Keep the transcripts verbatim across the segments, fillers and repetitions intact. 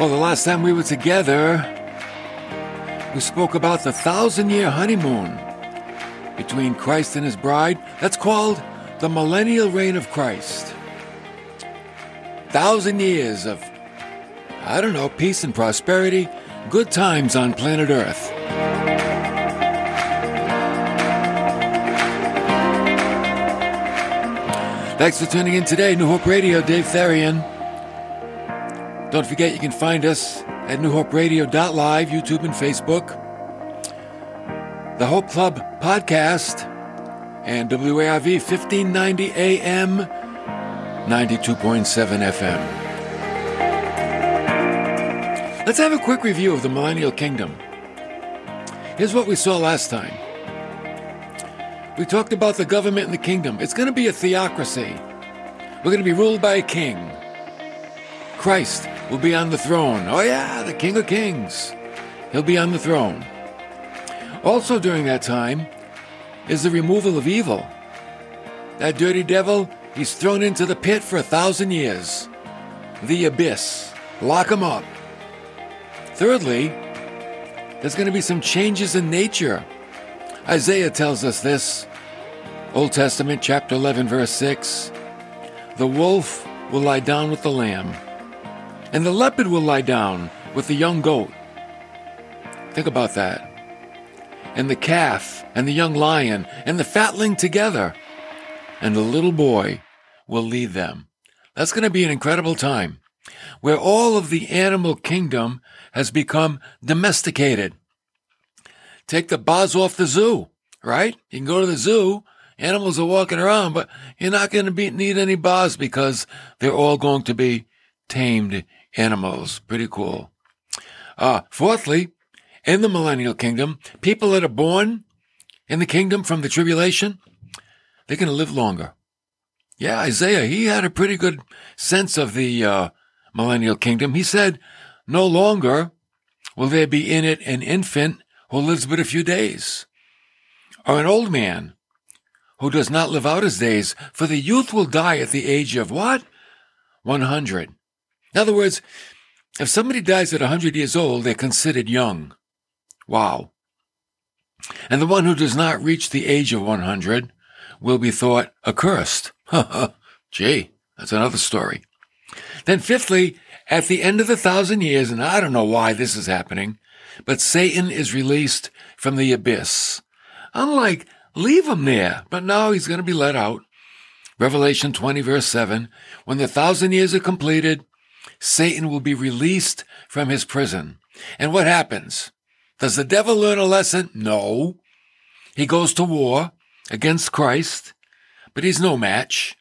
Well, the last time we were together, we spoke about the thousand-year honeymoon between Christ and his bride. That's called the millennial reign of Christ. Thousand years of, I don't know, peace and prosperity, good times on planet Earth. Thanks for tuning in today. New Hope Radio, Dave Therian. Don't forget you can find us at new hope radio dot live, YouTube and Facebook. The Hope Club Podcast and W A R V fifteen ninety A M, ninety-two point seven F M. Let's have a quick review of the Millennial Kingdom. Here's what we saw last time. We talked about the government and the kingdom. It's going to be a theocracy. We're going to be ruled by a king. Christ will be on the throne. Oh yeah, the King of Kings. He'll be on the throne. Also during that time is the removal of evil. That dirty devil, he's thrown into the pit for a thousand years. The abyss. Lock him up. Thirdly, there's going to be some changes in nature. Isaiah tells us this. Old Testament, chapter eleven, verse six. The wolf will lie down with the lamb, and the leopard will lie down with the young goat. Think about that. And the calf and the young lion and the fatling together, and the little boy will lead them. That's going to be an incredible time where all of the animal kingdom has become domesticated. Take the bars off the zoo, right? You can go to the zoo, animals are walking around, but you're not going to be, need any bars because they're all going to be tamed animals. Pretty cool. Uh, fourthly, in the Millennial Kingdom, people that are born in the kingdom from the tribulation, they're going to live longer. Yeah, Isaiah, he had a pretty good sense of the uh, Millennial Kingdom. He said, no longer will there be in it an infant who lives but a few days, or an old man who does not live out his days, for the youth will die at the age of what? one hundred. In other words, if somebody dies at one hundred years old, they're considered young. Wow. And the one who does not reach the age of one hundred will be thought accursed. Gee, that's another story. Then fifthly, at the end of the thousand years, and I don't know why this is happening, but Satan is released from the abyss. I'm like, leave him there. But no, he's going to be let out. Revelation twenty, verse seven. When the thousand years are completed, Satan will be released from his prison. And what happens? Does the devil learn a lesson? No. He goes to war against Christ, but he's no match.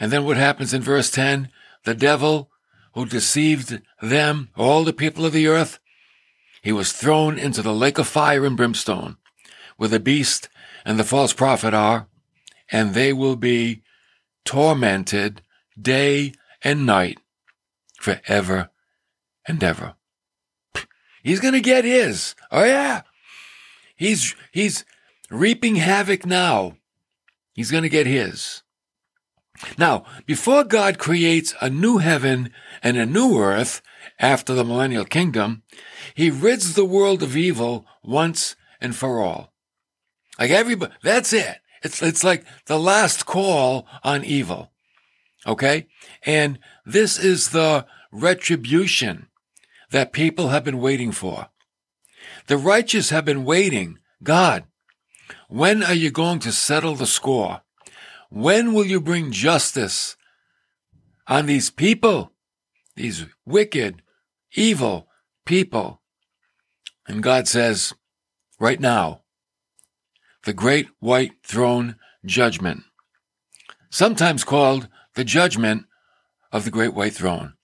And then what happens in verse ten? The devil who deceived them, all the people of the earth, he was thrown into the lake of fire and brimstone, where the beast and the false prophet are, and they will be tormented day and night forever and ever. He's going to get his. Oh, yeah. He's he's reaping havoc now. He's going to get his. Now, before God creates a new heaven and a new earth after the Millennial Kingdom, he rids the world of evil once and for all. Like everybody, that's it. It's it's like the last call on evil. Okay? And this is the retribution that people have been waiting for. The righteous have been waiting. God, when are you going to settle the score? When will you bring justice on these people, these wicked, evil people? And God says, right now, the Great White Throne Judgment, sometimes called the Judgment of the Great White Throne.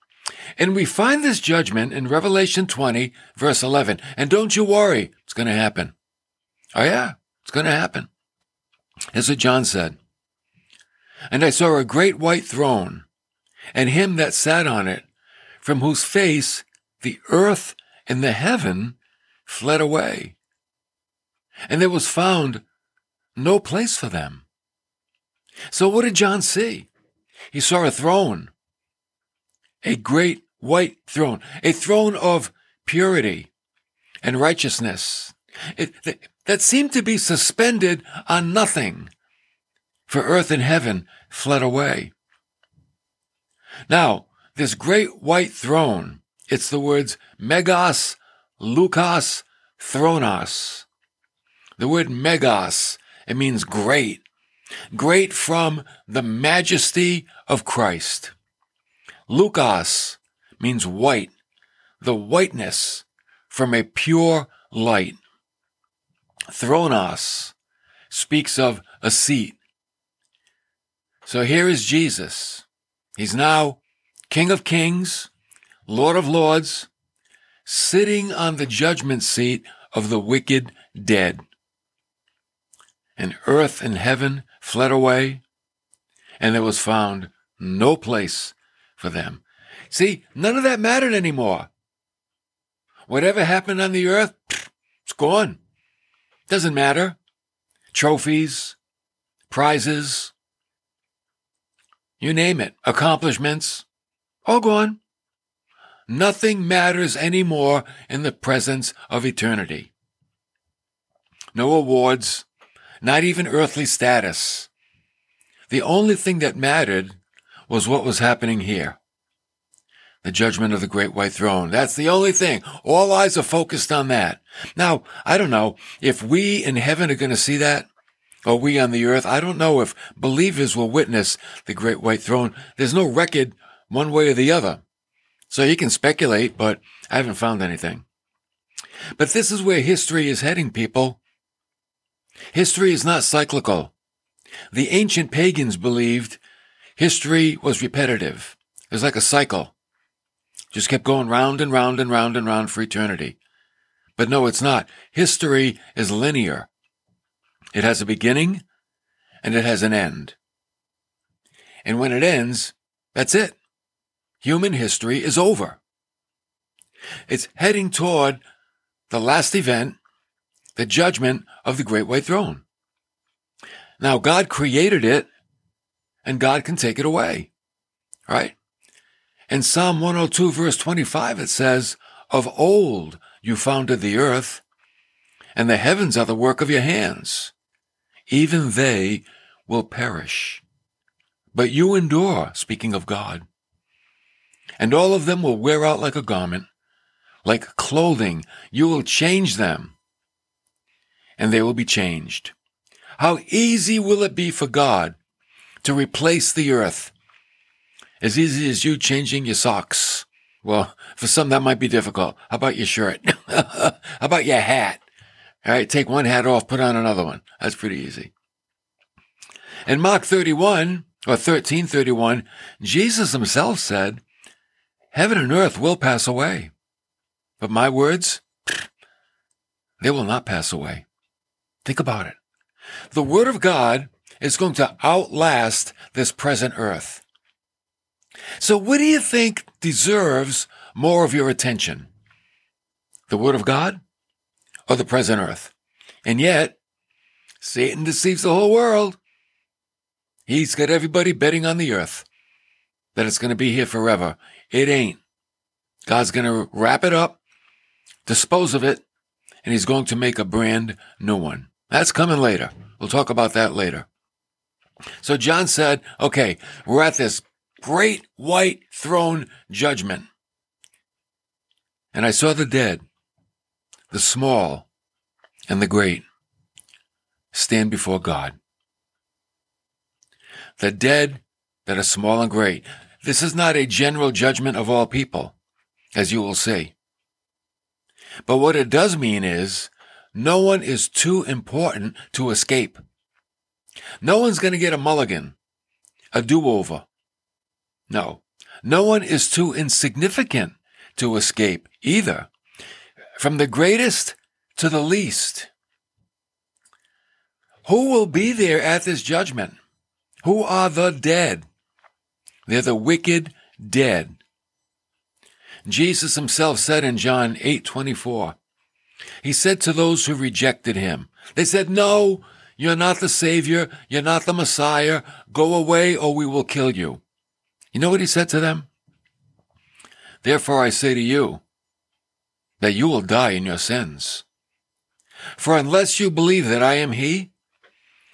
And we find this judgment in Revelation twenty, verse eleven. And don't you worry, it's going to happen. Oh yeah, it's going to happen. Here's what John said. And I saw a great white throne, and him that sat on it, from whose face the earth and the heaven fled away. And there was found no place for them. So what did John see? He saw a throne, a great white throne, a throne of purity and righteousness it, that, that seemed to be suspended on nothing, for earth and heaven fled away. Now, this great white throne, it's the words megos, lukos, thronos. The word megos, it means great, great from the majesty of Christ. Lukos means white, the whiteness from a pure light. Thronos speaks of a seat. So here is Jesus. He's now King of Kings, Lord of Lords, sitting on the judgment seat of the wicked dead. And earth and heaven fled away, and there was found no place for them. See, none of that mattered anymore. Whatever happened on the earth, it's gone. Doesn't matter. Trophies, prizes, you name it, accomplishments, all gone. Nothing matters anymore in the presence of eternity. No awards, not even earthly status. The only thing that mattered was what was happening here. The judgment of the Great White Throne. That's the only thing. All eyes are focused on that. Now, I don't know if we in heaven are going to see that, or we on the earth. I don't know if believers will witness the Great White Throne. There's no record one way or the other. So you can speculate, but I haven't found anything. But this is where history is heading, people. History is not cyclical. The ancient pagans believed history was repetitive. It was like a cycle. Just kept going round and round and round and round for eternity. But no, it's not. History is linear. It has a beginning, and it has an end. And when it ends, that's it. Human history is over. It's heading toward the last event, the judgment of the Great White Throne. Now, God created it, and God can take it away, right? In Psalm one oh two, verse twenty-five, it says, "Of old you founded the earth, and the heavens are the work of your hands. Even they will perish. But you endure," speaking of God, "and all of them will wear out like a garment, like clothing. You will change them, and they will be changed." How easy will it be for God to replace the earth? As easy as you changing your socks. Well, for some that might be difficult. How about your shirt? How about your hat? All right, take one hat off, put on another one. That's pretty easy. In Mark thirty-one, or thirteen thirty-one, Jesus himself said, "Heaven and earth will pass away, but my words, they will not pass away." Think about it. The word of God is going to outlast this present earth. So what do you think deserves more of your attention? The word of God? Of the present earth. And yet, Satan deceives the whole world. He's got everybody betting on the earth that it's going to be here forever. It ain't. God's going to wrap it up, dispose of it, and he's going to make a brand new one. That's coming later. We'll talk about that later. So John said, okay, we're at this great white throne judgment. "And I saw the dead, the small and the great, stand before God." The dead that are small and great. This is not a general judgment of all people, as you will see. But what it does mean is no one is too important to escape. No one's going to get a mulligan, a do-over. No, no one is too insignificant to escape either. From the greatest to the least. Who will be there at this judgment? Who are the dead? They're the wicked dead. Jesus himself said in John eight twenty-four, he said to those who rejected him, they said, "No, you're not the Savior, you're not the Messiah, go away or we will kill you." You know what he said to them? Therefore I say to you, that you will die in your sins. For unless you believe that I am he,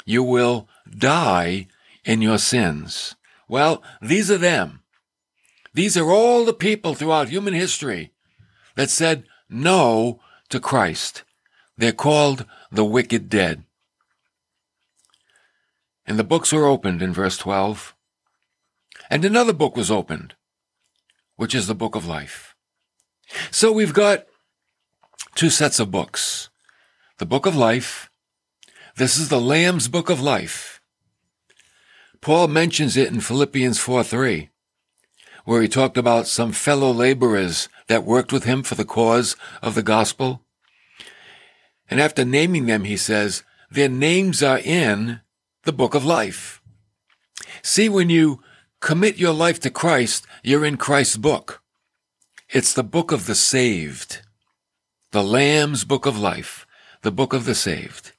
you will die in your sins. Well, these are them. These are all the people throughout human history that said no to Christ. They're called the wicked dead. And the books were opened in verse twelve. And another book was opened, which is the book of life. So we've got two sets of books. The book of life. This is the Lamb's book of life. Paul mentions it in Philippians four three, where he talked about some fellow laborers that worked with him for the cause of the gospel. And after naming them, he says, their names are in the book of life. See, when you commit your life to Christ, you're in Christ's book. It's the book of the saved, the Lamb's book of life, the book of the saved.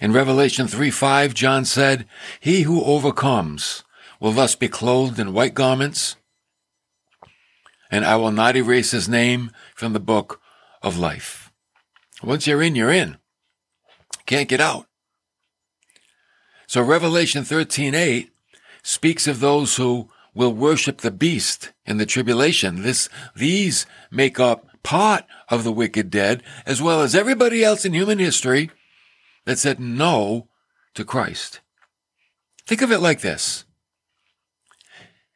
In Revelation three five, John said, he who overcomes will thus be clothed in white garments, and I will not erase his name from the book of life. Once you're in, you're in. Can't get out. So Revelation thirteen eight speaks of those who will worship the beast in the tribulation. This, these make up part of the wicked dead, as well as everybody else in human history that said no to Christ. Think of it like this.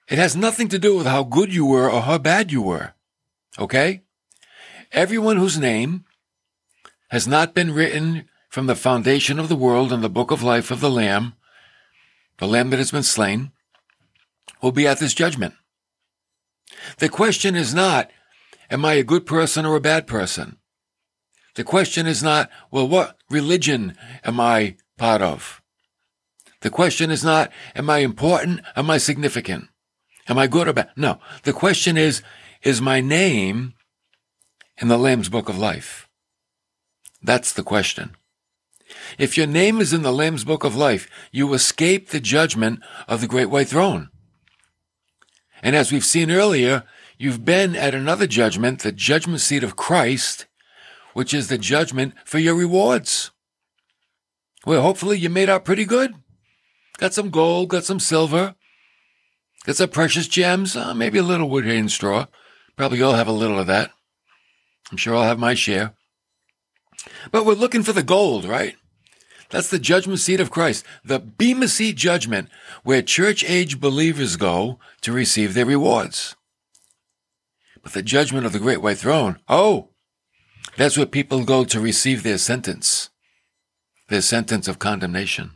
It has nothing to do with how good you were or how bad you were, okay? Everyone whose name has not been written from the foundation of the world in the book of life of the Lamb, the Lamb that has been slain, will be at this judgment. The question is not, am I a good person or a bad person? The question is not, well, what religion am I part of? The question is not, am I important? Am I significant? Am I good or bad? No. The question is, is my name in the Lamb's book of life? That's the question. If your name is in the Lamb's book of life, you escape the judgment of the Great White Throne. And as we've seen earlier, you've been at another judgment, the judgment seat of Christ, which is the judgment for your rewards. Well, hopefully you made out pretty good. Got some gold, got some silver, got some precious gems, uh, maybe a little wood, hay, and straw. Probably you'll have a little of that. I'm sure I'll have my share. But we're looking for the gold, right? That's the judgment seat of Christ, the Bema seat judgment, where church-age believers go to receive their rewards. But the judgment of the Great White Throne, oh, that's where people go to receive their sentence, their sentence of condemnation.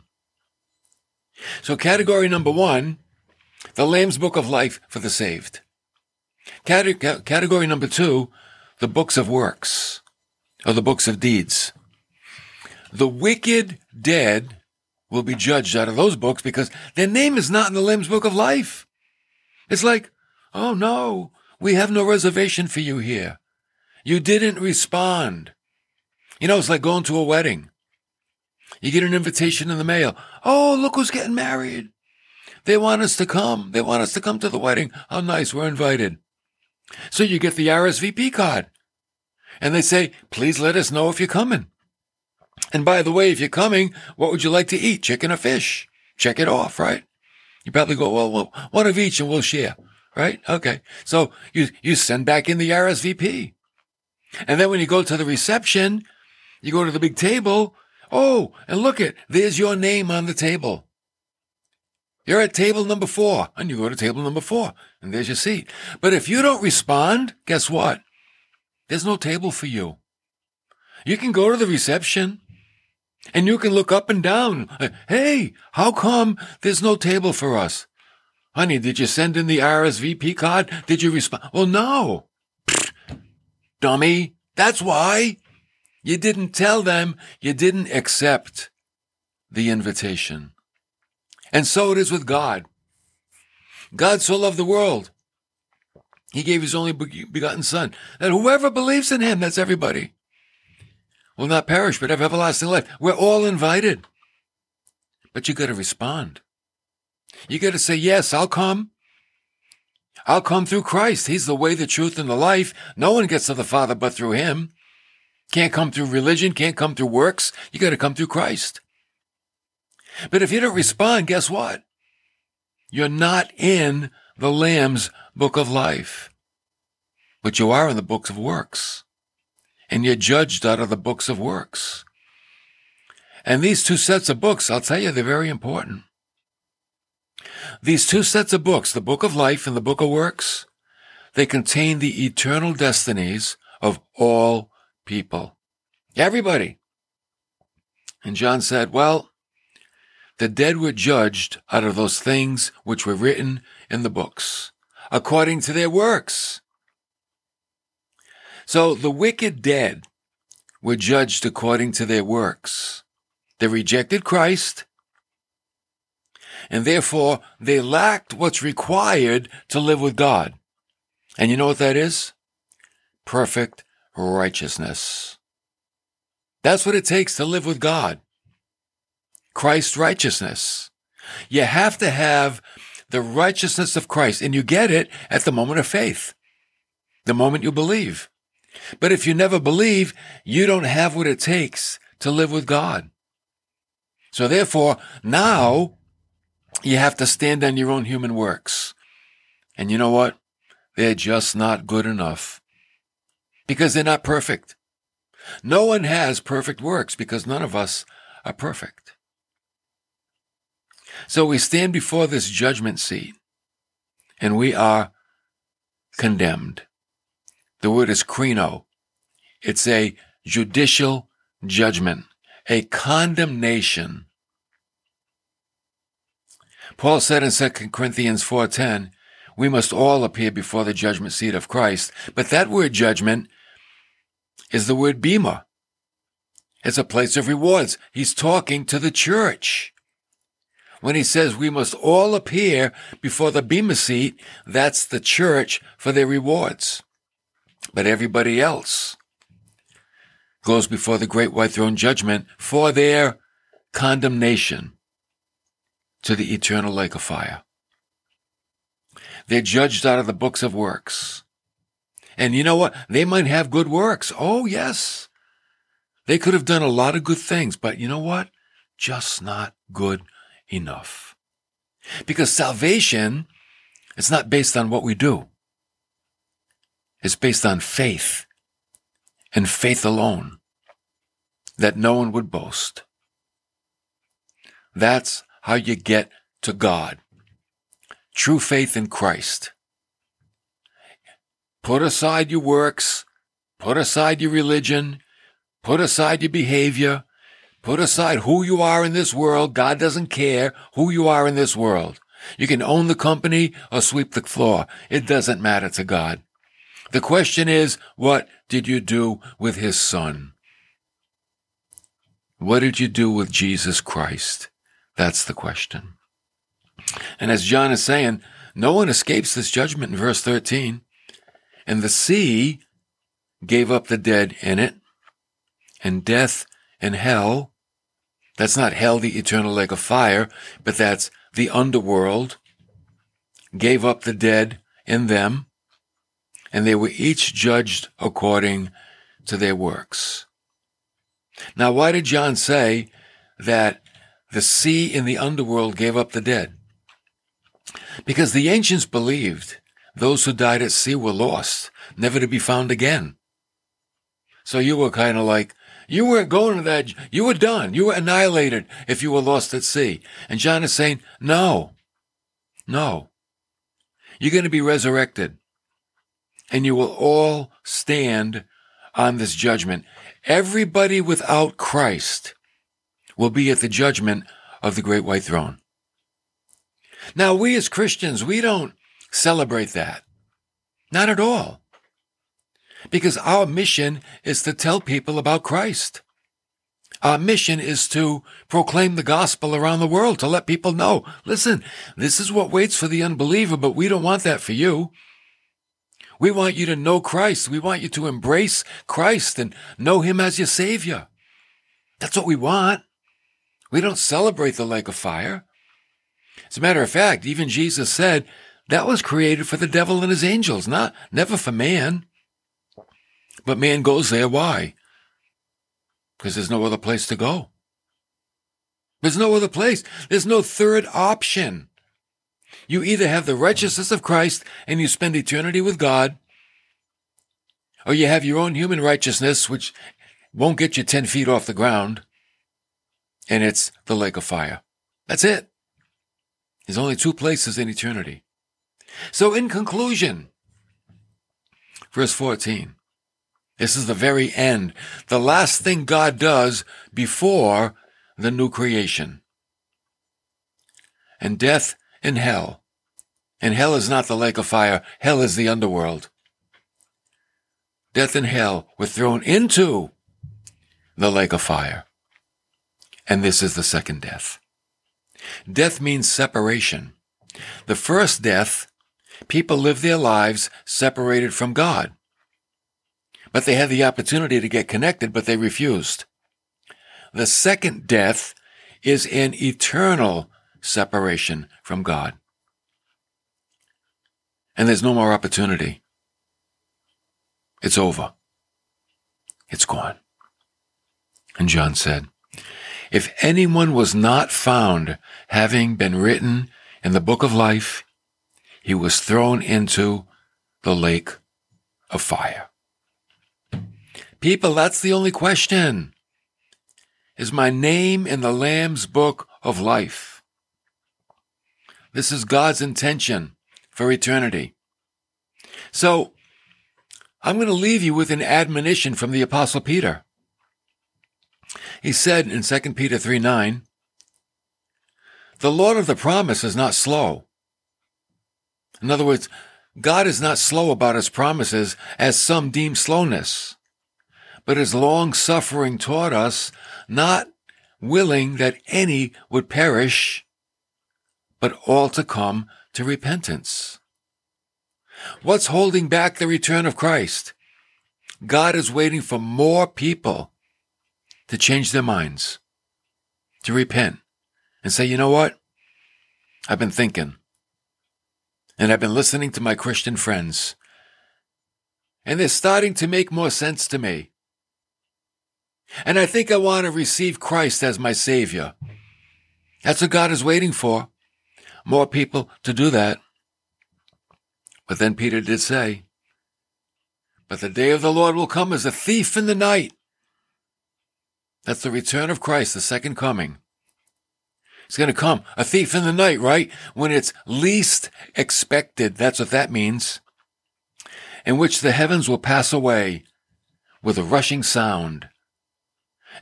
So category number one, the Lamb's Book of Life for the saved. Cate- category number two, the books of works, or the books of deeds. The wicked dead will be judged out of those books because their name is not in the Lamb's Book of Life. It's like, oh no, we have no reservation for you here. You didn't respond. You know, it's like going to a wedding. You get an invitation in the mail. Oh, look who's getting married. They want us to come. They want us to come to the wedding. How nice, we're invited. So you get the R S V P card. And they say, please let us know if you're coming. And by the way, if you're coming, what would you like to eat, chicken or fish? Check it off, right? You probably go, well, well one of each and we'll share, right? Okay. So you, you send back in the R S V P. And then when you go to the reception, you go to the big table. Oh, and look it, there's your name on the table. You're at table number four, and you go to table number four, and there's your seat. But if you don't respond, guess what? There's no table for you. You can go to the reception, and you can look up and down. Hey, how come there's no table for us? Honey, did you send in the R S V P card? Did you respond? Well, no. Dummy. That's why you didn't tell them, you didn't accept the invitation. And so it is with God. God so loved the world. He gave his only begotten son, that whoever believes in him, that's everybody, will not perish, but have everlasting life. We're all invited. But you got to respond. You got to say, yes, I'll come. I'll come through Christ. He's the way, the truth, and the life. No one gets to the Father but through him. Can't come through religion, can't come through works. You got to come through Christ. But if you don't respond, guess what? You're not in the Lamb's book of life. But you are in the books of works. And you're judged out of the books of works. And these two sets of books, I'll tell you, they're very important. These two sets of books, the book of life and the book of works, they contain the eternal destinies of all people. Everybody. And John said, well, the dead were judged out of those things which were written in the books, according to their works. So the wicked dead were judged according to their works. They rejected Christ, and therefore they lacked what's required to live with God. And you know what that is? Perfect righteousness. That's what it takes to live with God. Christ's righteousness. You have to have the righteousness of Christ, and you get it at the moment of faith, the moment you believe. But if you never believe, you don't have what it takes to live with God. So therefore, now you have to stand on your own human works. And you know what? They're just not good enough because they're not perfect. No one has perfect works because none of us are perfect. So we stand before this judgment seat and we are condemned. The word is kreno. It's a judicial judgment, a condemnation. Paul said in Second Corinthians four ten, we must all appear before the judgment seat of Christ. But that word judgment is the word bema. It's a place of rewards. He's talking to the church. When he says we must all appear before the bema seat, that's the church for their rewards. But everybody else goes before the Great White Throne Judgment for their condemnation to the eternal lake of fire. They're judged out of the books of works. And you know what? They might have good works. Oh, yes. They could have done a lot of good things, but you know what? Just not good enough. Because salvation, it's not based on what we do. It's based on faith, and faith alone, that no one would boast. That's how you get to God. True faith in Christ. Put aside your works, put aside your religion, put aside your behavior, put aside who you are in this world. God doesn't care who you are in this world. You can own the company or sweep the floor. It doesn't matter to God. The question is, what did you do with his son? What did you do with Jesus Christ? That's the question. And as John is saying, no one escapes this judgment in verse thirteen. And the sea gave up the dead in it, and death and hell. That's not hell, the eternal lake of fire, but that's the underworld. Gave up the dead in them, and they were each judged according to their works. Now, why did John say that the sea in the underworld gave up the dead? Because the ancients believed those who died at sea were lost, never to be found again. So you were kind of like, you weren't going to that, you were done, you were annihilated if you were lost at sea. And John is saying, no, no, you're going to be resurrected, and you will all stand on this judgment. Everybody without Christ will be at the judgment of the Great White Throne. Now, we as Christians, we don't celebrate that. Not at all. Because our mission is to tell people about Christ. Our mission is to proclaim the gospel around the world, to let people know, listen, this is what waits for the unbeliever, but we don't want that for you. We want you to know Christ. We want you to embrace Christ and know him as your Savior. That's what we want. We don't celebrate the lake of fire. As a matter of fact, even Jesus said, that was created for the devil and his angels, not never for man. But man goes there. Why? Because there's no other place to go. There's no other place. There's no third option. You either have the righteousness of Christ and you spend eternity with God, or you have your own human righteousness, which won't get you ten feet off the ground, and it's the lake of fire. That's it. There's only two places in eternity. So in conclusion, verse fourteen, this is the very end, the last thing God does before the new creation. And death and hell. And hell is not the lake of fire. Hell is the underworld. Death and hell were thrown into the lake of fire. And this is the second death. Death means separation. The first death, people live their lives separated from God. But they had the opportunity to get connected, but they refused. The second death is an eternal separation from God. And there's no more opportunity. It's over. It's gone. And John said, if anyone was not found having been written in the book of life, he was thrown into the lake of fire. People, that's the only question. Is my name in the Lamb's book of life? This is God's intention for eternity. So, I'm going to leave you with an admonition from the Apostle Peter. He said in Second Peter three nine, the Lord of the promise is not slow. In other words, God is not slow about his promises, as some deem slowness, but is long-suffering toward us, not willing that any would perish, but all to come to repentance. What's holding back the return of Christ? God is waiting for more people to change their minds, to repent, and say, you know what? I've been thinking, and I've been listening to my Christian friends, and they're starting to make more sense to me. And I think I want to receive Christ as my Savior. That's what God is waiting for, more people to do that. But then Peter did say, but the day of the Lord will come as a thief in the night. That's the return of Christ, the second coming. It's going to come, a thief in the night, right? When it's least expected, that's what that means. In which the heavens will pass away with a rushing sound,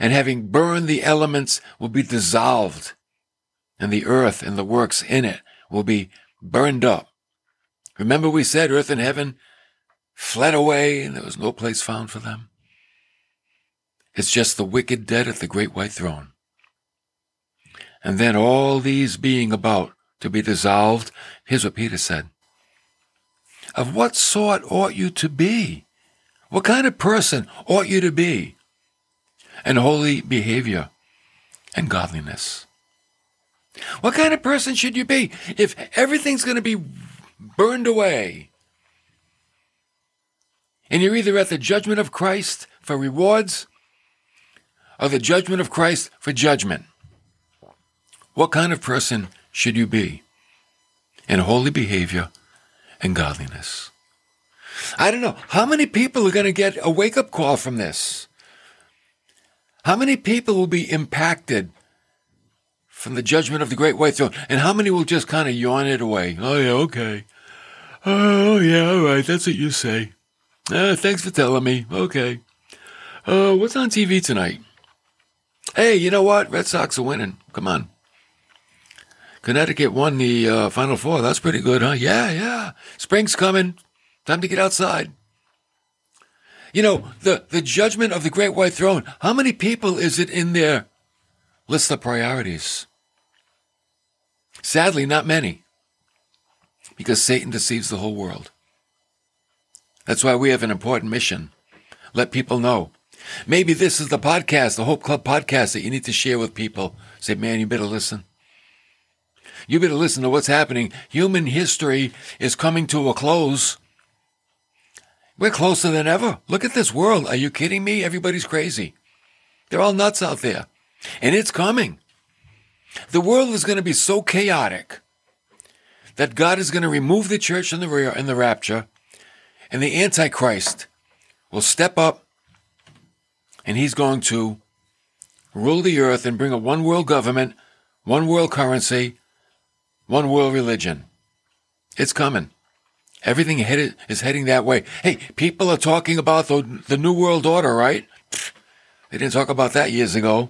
and having burned the elements will be dissolved, and the earth and the works in it will be burned up. Remember we said earth and heaven fled away, and there was no place found for them. It's just the wicked dead at the great white throne. And then all these being about to be dissolved, here's what Peter said. Of what sort ought you to be? What kind of person ought you to be? And holy behavior and godliness. What kind of person should you be if everything's going to be burned away? And you're either at the judgment of Christ for rewards, or the judgment of Christ for judgment. What kind of person should you be in holy behavior and godliness? I don't know. How many people are going to get a wake-up call from this? How many people will be impacted from the judgment of the Great White Throne? And how many will just kind of yawn it away? Oh, yeah, okay. Oh, yeah, all right, that's what you say. Uh, thanks for telling me. Okay. Uh, what's on T V tonight? Hey, you know what? Red Sox are winning. Come on. Connecticut won the uh, Final Four. That's pretty good, huh? Yeah, yeah. Spring's coming. Time to get outside. You know, the, the judgment of the Great White Throne, how many people is it in their list of priorities? Sadly, not many. Because Satan deceives the whole world. That's why we have an important mission. Let people know. Maybe this is the podcast, the Hope Club podcast that you need to share with people. Say, man, you better listen. You better listen to what's happening. Human history is coming to a close. We're closer than ever. Look at this world. Are you kidding me? Everybody's crazy. They're all nuts out there. And it's coming. The world is going to be so chaotic that God is going to remove the church in the rear in the rapture, and the Antichrist will step up, and he's going to rule the earth and bring a one-world government, one-world currency, one-world religion. It's coming. Everything headed, is heading that way. Hey, people are talking about the, the New World Order, right? They didn't talk about that years ago.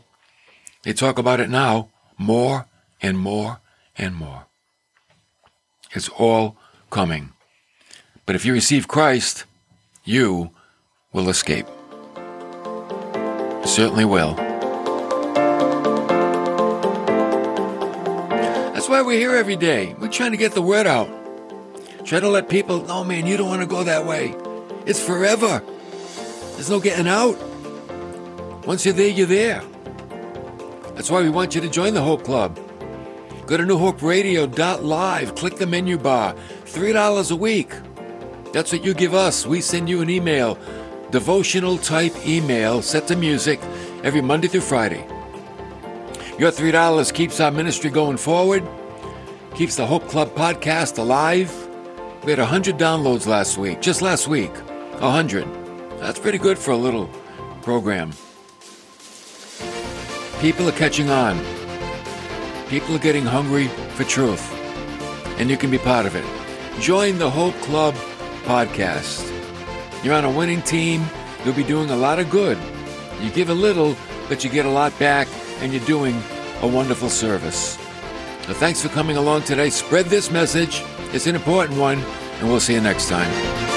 They talk about it now more and more and more. It's all coming. But if you receive Christ, you will escape. You certainly will. That's why we're here every day. We're trying to get the word out. Try to let people, oh man, you don't want to go that way. It's forever. There's no getting out. Once you're there, you're there. That's why we want you to join the Hope Club. Go to new hope radio dot live. Click the menu bar. three dollars a week. That's what you give us. We send you an email, devotional-type email set to music every Monday through Friday. Your three dollars keeps our ministry going forward, keeps the Hope Club podcast alive. We had one hundred downloads last week, just last week, one hundred. That's pretty good for a little program. People are catching on. People are getting hungry for truth, and you can be part of it. Join the Hope Club podcast. You're on a winning team. You'll be doing a lot of good. You give a little, but you get a lot back, and you're doing a wonderful service. So thanks for coming along today. Spread this message. It's an important one, and we'll see you next time.